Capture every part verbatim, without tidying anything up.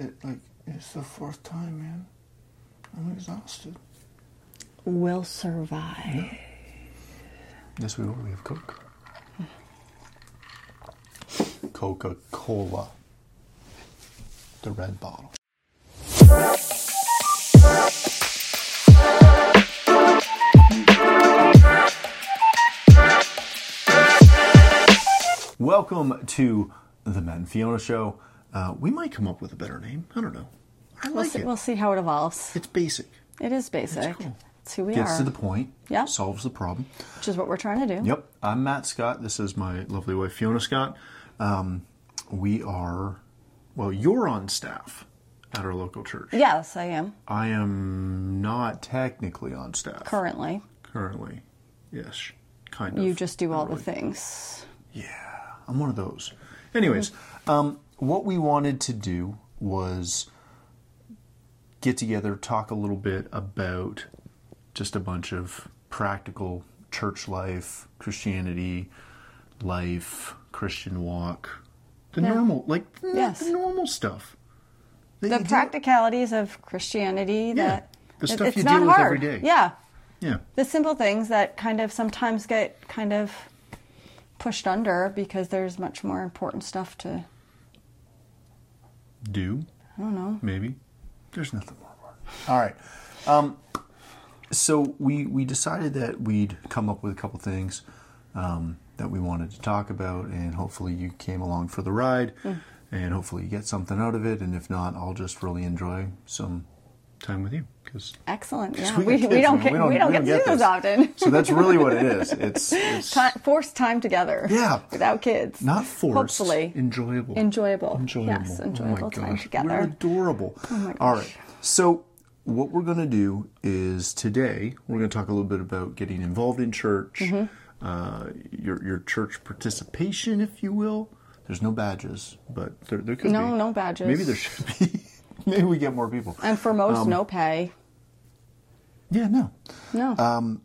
it, like, it's the fourth time, man. I'm exhausted. We'll survive. Yeah. Yes, we will. We have Coke. Coca-Cola. The red bottle. Welcome to the Matt and Fiona Show. Uh, we might come up with a better name. I don't know. I like we'll see, it. We'll see how it evolves. It's basic. It is basic. It's cool. It's who we Gets are. Gets to the point. Yeah. Solves the problem. Which is what we're trying to do. Yep. I'm Matt Scott. This is my lovely wife, Fiona Scott. Um, we are, well, you're on staff at our local church. Yes, I am. I am not technically on staff. Currently. Currently. Yes. Kind of. You just do all really. the things. Yeah. I'm one of those. Anyways, mm-hmm. um, what we wanted to do was get together, talk a little bit about just a bunch of practical church life, Christianity, life, Christian walk, the yeah. normal, like yes. the normal stuff. The practicalities deal. of Christianity. Yeah. That the stuff it, you deal with hard. every day. Yeah. Yeah. The simple things that kind of sometimes get kind of pushed under because there's much more important stuff to do. I don't know. Maybe. There's nothing more important. All right. Um, so we we decided that we'd come up with a couple things um, that we wanted to talk about, and hopefully you came along for the ride, mm. and hopefully you get something out of it, and if not, I'll just really enjoy some time with you. Cause, Excellent. Cause yeah. We, we, kids, we, don't get, we don't we don't we get, get to do those often. So that's really what it is. It's, it's time, forced time together. Yeah. Without kids. Not forced. Hopefully. Enjoyable. Enjoyable. Enjoyable. Yes. Enjoyable oh time gosh. together. We're adorable. Oh my gosh. All right. So what we're going to do is today we're going to talk a little bit about getting involved in church, mm-hmm. uh, your your church participation, if you will. There's no badges, but there there could no, be. No, no badges. Maybe there should be. Maybe we get more people. And for most, um, no pay. Yeah, no. No. Um,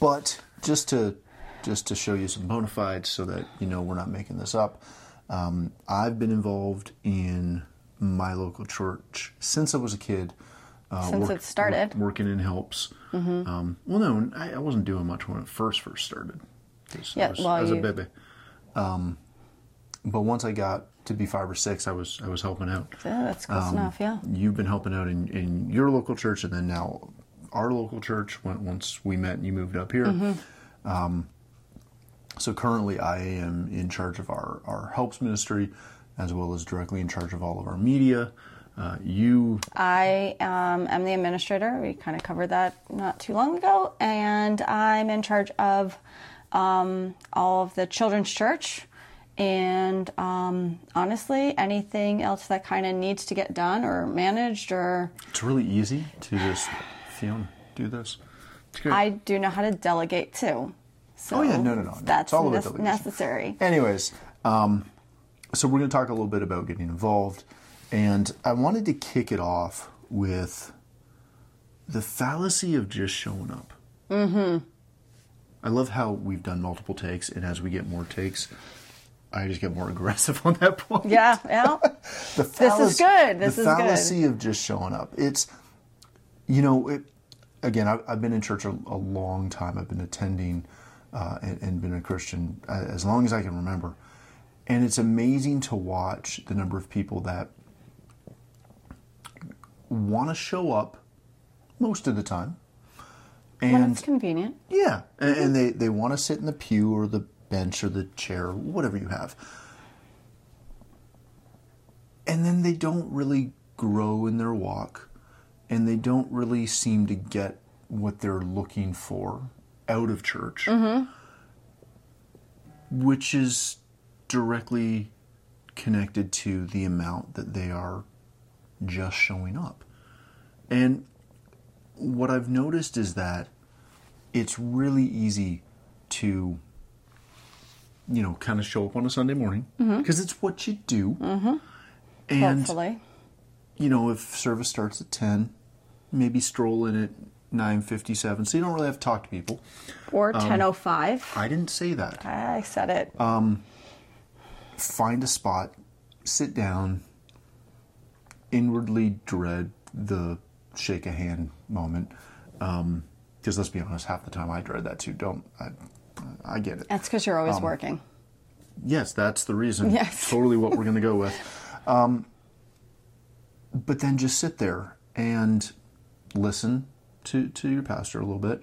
but just to just to show you some bona fides so that you know we're not making this up, um, I've been involved in my local church since I was a kid. Uh, since work, it started. Work, working in helps. Mm-hmm. Um, well, no, I, I wasn't doing much when it first first started. Yeah, I was, well, I was you... a baby. Um, but once I got to be five or six, I was I was helping out. Yeah, that's close um, enough, yeah. You've been helping out in, in your local church, and then now our local church, when, once we met and you moved up here. Mm-hmm. Um, so currently I am in charge of our, our helps ministry, as well as directly in charge of all of our media. Uh, you... I um, am the administrator. We kind of covered that not too long ago. And I'm in charge of um, all of the children's church. And um, honestly, anything else that kind of needs to get done or managed or... It's really easy to just, Fiona, do this. I do know how to delegate, too. So oh, yeah, no, no, no. no. That's it's all ne- about necessary. Anyways, um, so we're going to talk a little bit about getting involved. And I wanted to kick it off with the fallacy of just showing up. Mm-hmm. I love how we've done multiple takes, and as we get more takes... I just get more aggressive on that point. Yeah, yeah. the fallacy, this is good. This the is good. The fallacy of just showing up. It's, you know, it, again, I, I've been in church a, a long time. I've been attending uh, and, and been a Christian as long as I can remember. And it's amazing to watch the number of people that want to show up most of the time. And when it's convenient. Yeah. And, and they, they want to sit in the pew or the bench or the chair, whatever you have. And then they don't really grow in their walk, and they don't really seem to get what they're looking for out of church, mm-hmm. which is directly connected to the amount that they are just showing up. And what I've noticed is that it's really easy to you know, kind of show up on a Sunday morning because mm-hmm. it's what you do. Mm-hmm. And, Hopefully. you know, if service starts at ten, maybe stroll in at nine fifty-seven. So you don't really have to talk to people. Or ten oh five. Um, I didn't say that. I said it. Um, find a spot, sit down, inwardly dread the shake a hand moment. Um, because let's be honest, half the time I dread that too. Don't I? I get it. That's because you're always um, working. Yes, that's the reason. Yes, totally what we're going to go with. Um, but then just sit there and listen to to your pastor a little bit,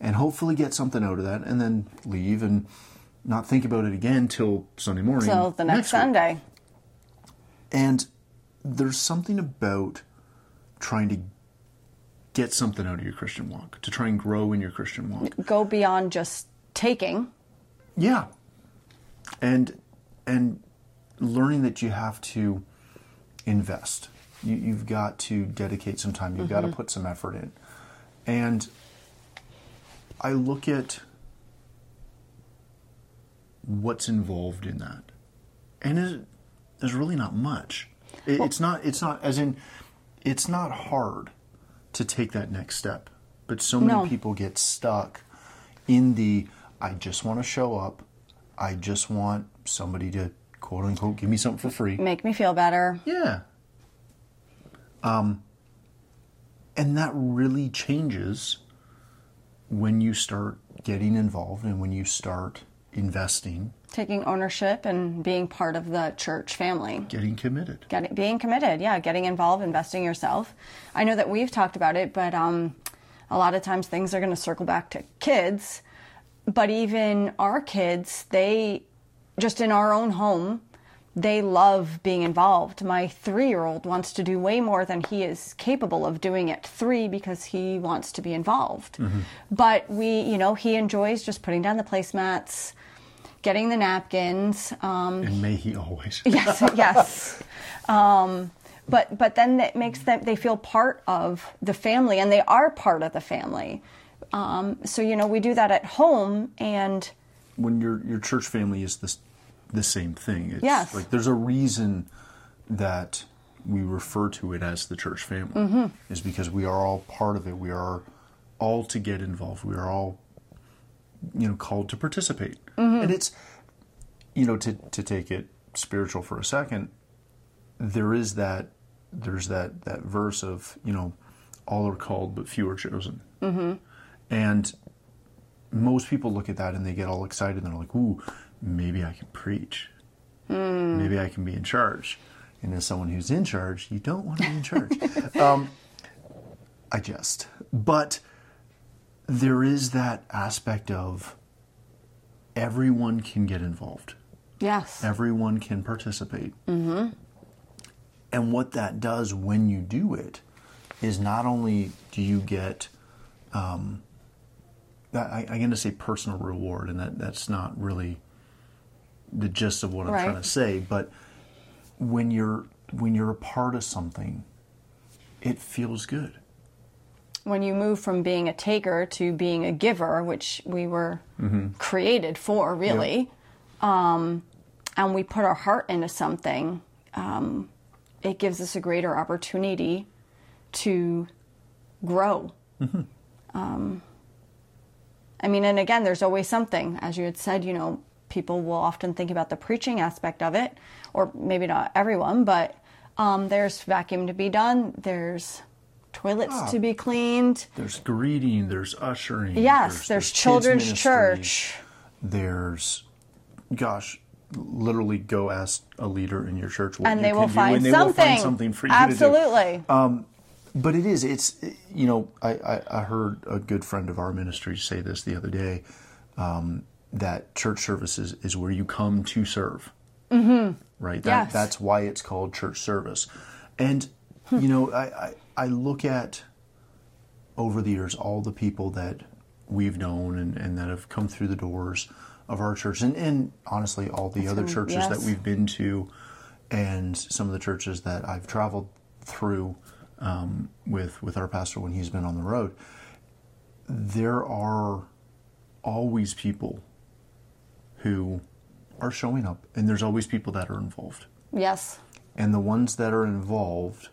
and hopefully get something out of that, and then leave and not think about it again till Sunday morning. Till the next, next Sunday. Week. And there's something about trying to get something out of your Christian walk, to try and grow in your Christian walk. Go beyond just taking. Yeah. And and learning that you have to invest. You, you've got to dedicate some time. You've mm-hmm. got to put some effort in. And I look at what's involved in that. And it, there's really not much. It, well, it's not, It's not, as in, it's not hard to take that next step. But so many no. people get stuck in the, I just want to show up. I just want somebody to, quote unquote, give me something for free. Make me feel better. Yeah. Um, and that really changes when you start getting involved and when you start investing. Taking ownership and being part of the church family. Getting committed. Getting, being committed, yeah. Getting involved, investing yourself. I know that we've talked about it, but um, a lot of times things are going to circle back to kids. But even our kids, they, just in our own home, they love being involved. My three-year-old wants to do way more than he is capable of doing at three because he wants to be involved. Mm-hmm. But we, you know, he enjoys just putting down the placemats, getting the napkins. Um, and may he always. Yes, yes. Um, but but then it makes them, they feel part of the family, and they are part of the family. Um, so, you know, we do that at home, and when your your church family is this the same thing. It's yes. like there's a reason that we refer to it as the church family. Mm-hmm. Is because we are all part of it. We are all to get involved. We are all, you know, called to participate. Mm-hmm. And it's, you know, to to take it spiritual for a second, there is that there's that, that verse of, you know, all are called but few are chosen. Mm-hmm. And most people look at that and they get all excited and they're like, ooh, maybe I can preach. Mm. Maybe I can be in charge. And as someone who's in charge, you don't want to be in charge. um, I jest. But there is that aspect of everyone can get involved. Yes. Everyone can participate. Mm-hmm. And what that does when you do it is not only do you get... Um, I, I'm going to say personal reward, and that, that's not really the gist of what I'm right. trying to say. But when you're when you're a part of something, it feels good. When you move from being a taker to being a giver, which we were mm-hmm. created for, really, yep. um, and we put our heart into something, um, it gives us a greater opportunity to grow. Mm-hmm. Um, I mean, and again, there's always something, as you had said, you know, people will often think about the preaching aspect of it, or maybe not everyone, but, um, there's vacuum to be done. There's toilets ah, to be cleaned. There's greeting. There's ushering. Yes. There's, there's, there's children's ministry, church. There's, gosh, literally go ask a leader in your church what and you they will find and they something. Will find something for you Absolutely. To do. Absolutely. Um, But it is, it's, you know, I, I, I heard a good friend of our ministry say this the other day, um, that church services is where you come to serve, mm-hmm. right? That, yes. That's why it's called church service. And, you know, I, I, I look at over the years, all the people that we've known and, and that have come through the doors of our church and, and honestly, all the that's other who, churches yes. that we've been to and some of the churches that I've traveled through. Um, with with our pastor when he's been on the road, there are always people who are showing up, and there's always people that are involved. Yes. And the ones that are involved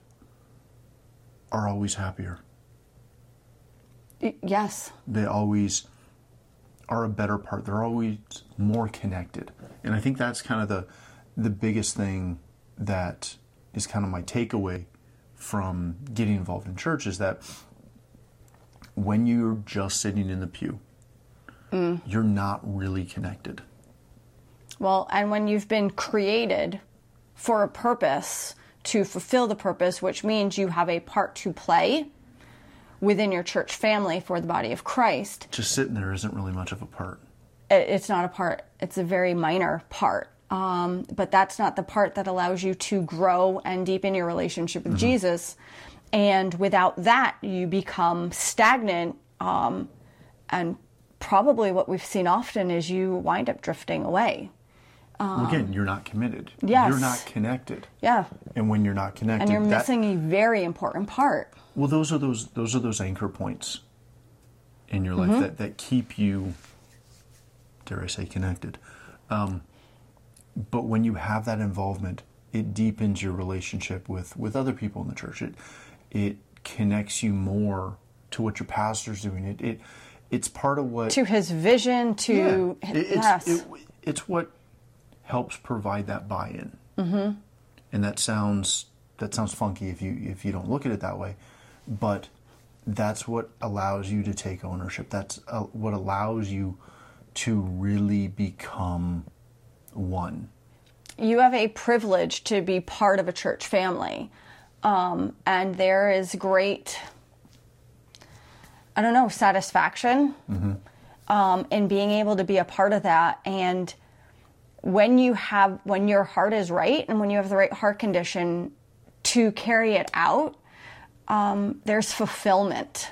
are always happier. Yes. They always are a better part. They're always more connected. And I think that's kind of the the biggest thing that is kind of my takeaway from getting involved in church is that when you're just sitting in the pew, mm. you're not really connected. Well, and when you've been created for a purpose, to fulfill the purpose, which means you have a part to play within your church family for the body of Christ. Just sitting there isn't really much of a part. It's not a part. It's a very minor part. Um, but that's not the part that allows you to grow and deepen your relationship with mm-hmm. Jesus. And without that, you become stagnant. Um, and probably what we've seen often is you wind up drifting away. Um, well, again, you're not committed. Yes. You're not connected. Yeah. And when you're not connected, and you're that, missing a very important part. Well, those are those those are those anchor points in your life mm-hmm. that, that keep you, dare I say, connected. Um, but when you have that involvement, it deepens your relationship with, with other people in the church. It it connects you more to what your pastor's doing. It it it's part of what to his vision. To yeah. his, it, yes, it's, it, it's what. helps provide that buy-in, mm-hmm. and that sounds that sounds funky if you if you don't look at it that way, but that's what allows you to take ownership. That's uh, what allows you to really become one. You have a privilege to be part of a church family, um, and there is great, I don't know, satisfaction mm-hmm. um, in being able to be a part of that. And when you have, when your heart is right and when you have the right heart condition to carry it out, um, there's fulfillment.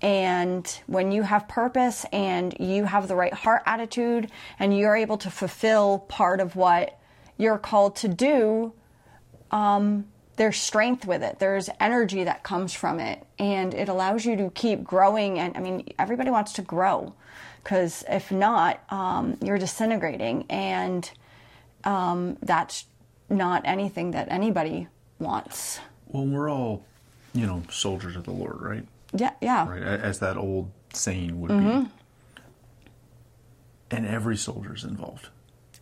And when you have purpose and you have the right heart attitude and you're able to fulfill part of what you're called to do, um, there's strength with it. There's energy that comes from it. And it allows you to keep growing. And I mean, everybody wants to grow. Because if not, um, you're disintegrating, and um, that's not anything that anybody wants. Well, we're all, you know, soldiers of the Lord, right? Yeah, yeah. Right, as that old saying would mm-hmm. be. And every soldier's involved.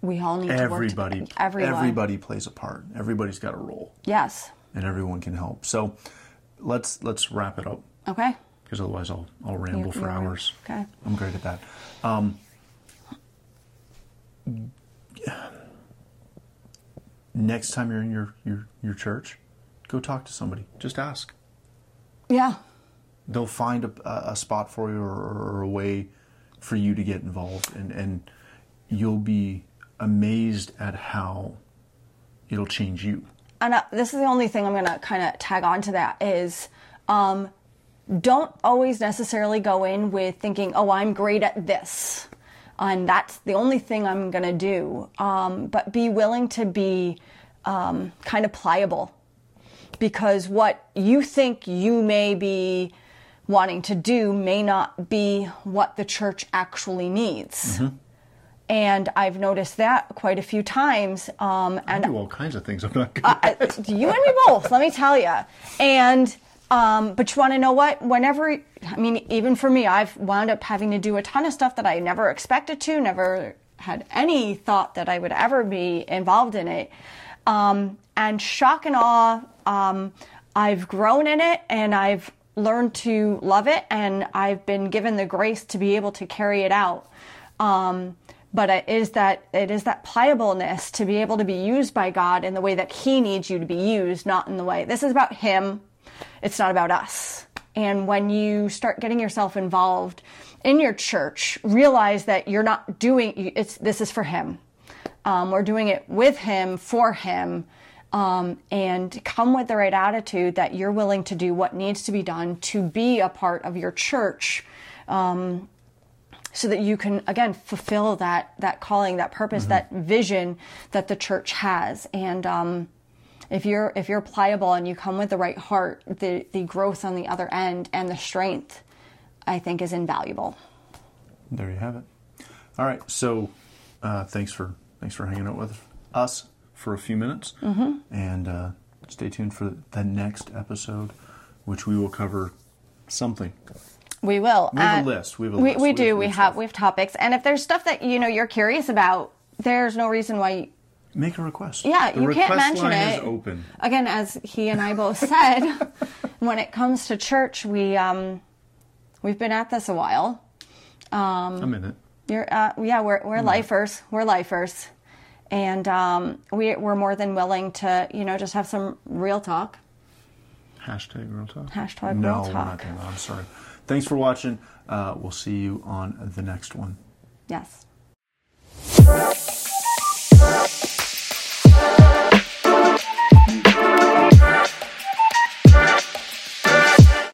We all need everybody, to work together. Everyone. Everybody plays a part. Everybody's got a role. Yes. And everyone can help. So let's let's wrap it up. Okay. Because otherwise I'll I'll ramble you're, for you're, hours. Okay. I'm great at that. Um, next time you're in your, your, your church, go talk to somebody. Just ask. Yeah. They'll find a, a spot for you or, or a way for you to get involved. And, and you'll be amazed at how it'll change you. And uh, this is the only thing I'm going to kind of tag on to that is... Um, Don't always necessarily go in with thinking, oh, I'm great at this, and that's the only thing I'm going to do. Um, but be willing to be um, kind of pliable, because what you think you may be wanting to do may not be what the church actually needs. Mm-hmm. And I've noticed that quite a few times. Um, and I do all kinds of things I'm not good uh, at. You and me both, let me tell you. And... Um, but you want to know what? Whenever, I mean, even for me, I've wound up having to do a ton of stuff that I never expected to, never had any thought that I would ever be involved in it. Um, and shock and awe, um, I've grown in it and I've learned to love it, and I've been given the grace to be able to carry it out. Um, but it is that, it is that pliableness to be able to be used by God in the way that He needs you to be used, not in the way. This is about Him. It's not about us. And when you start getting yourself involved in your church, realize that you're not doing it's. This is for Him. Um, we're doing it with Him, for Him, um, and come with the right attitude that you're willing to do what needs to be done to be a part of your church, um, so that you can again fulfill that that calling, that purpose, mm-hmm. that vision that the church has, and. Um, If you're if you're pliable and you come with the right heart, the, the growth on the other end and the strength, I think, is invaluable. There you have it. All right. So, uh, thanks for thanks for hanging out with us for a few minutes, mm-hmm. and uh, stay tuned for the next episode, which we will cover something. We will. We have uh, a list. We have a we, list. We, we do. Have we have we have topics, and if there's stuff that you know you're curious about, there's no reason why. You, Make a request. Yeah, the you can't mention it. The request line is open. Again, as he and I both said, when it comes to church, we, um, we've been at this a while. Um, a minute. You're, uh, yeah, we're we're lifers. We're lifers. And um, we, we're more than willing to, you know, just have some real talk. Hashtag real talk. Hashtag no, real talk. No, we're not doing that. I'm sorry. Thanks for watching. Uh, we'll see you on the next one. Yes.